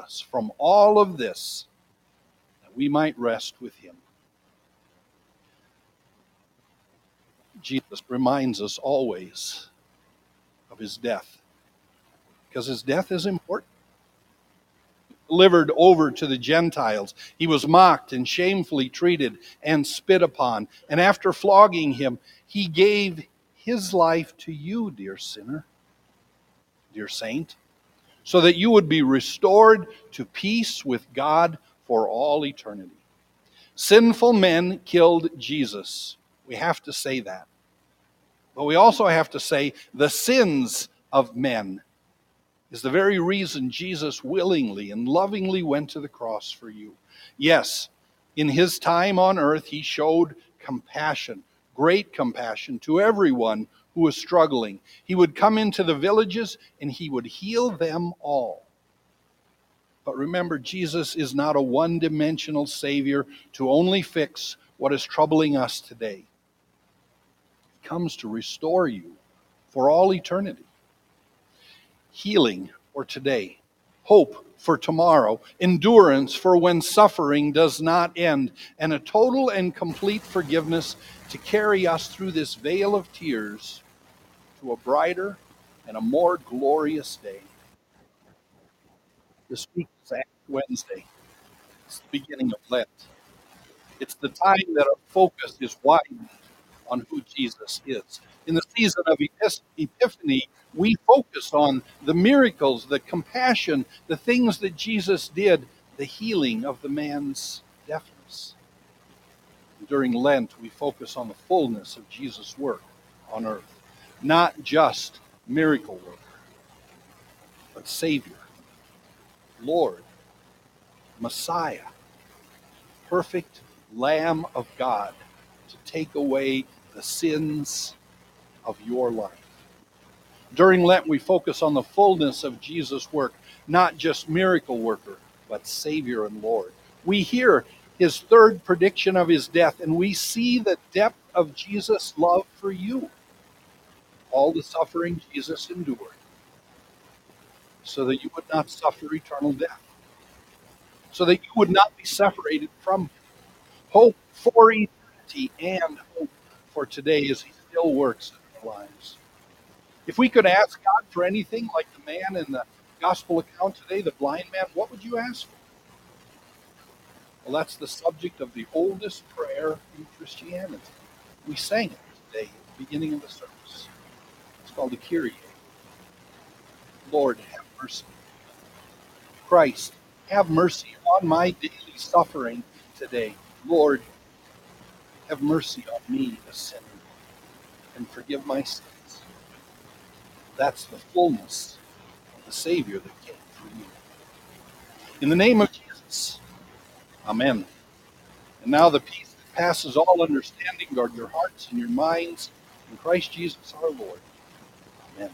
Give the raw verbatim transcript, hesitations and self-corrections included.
us from all of this, that we might rest with him. Jesus reminds us always of his death, because his death is important. Delivered over to the Gentiles, he was mocked and shamefully treated and spit upon. And after flogging him, he gave his life to you, dear sinner, dear saint, so that you would be restored to peace with God for all eternity. Sinful men killed Jesus. We have to say that. But we also have to say the sins of men is the very reason Jesus willingly and lovingly went to the cross for you. Yes, in his time on earth, he showed compassion, great compassion to everyone who was struggling. He would come into the villages and he would heal them all. But remember, Jesus is not a one-dimensional Savior to only fix what is troubling us today. He comes to restore you for all eternity. Healing for today, hope for tomorrow, endurance for when suffering does not end, and a total and complete forgiveness to carry us through this veil of tears to a brighter and a more glorious day. This week is Ash Wednesday. It's the beginning of Lent. It's the time that our focus is widened on who Jesus is. In the season of Epiphany, we focus on the miracles, the compassion, the things that Jesus did, the healing of the man's deafness. And during Lent, we focus on the fullness of Jesus' work on earth, not just miracle worker, but Savior, Lord, Messiah, perfect Lamb of God to take away the sins of your life. During Lent, we focus on the fullness of Jesus' work, not just miracle worker, but Savior and Lord. We hear his third prediction of his death, and we see the depth of Jesus' love for you. All the suffering Jesus endured, so that you would not suffer eternal death, so that you would not be separated from him. Hope for eternity and hope for today as he still works in our lives. If we could ask God for anything, like the man in the gospel account today, the blind man, what would you ask for? Well, that's the subject of the oldest prayer in Christianity. We sang it today at the beginning of the service. It's called the Kyrie. Lord, have mercy. Christ, have mercy on my daily suffering today. Lord, have mercy on me, a sinner, and forgive my sins. That's the fullness of the Savior that came for you. In the name of Jesus, amen. And now the peace that passes all understanding, guard your hearts and your minds in Christ Jesus our Lord. Amen.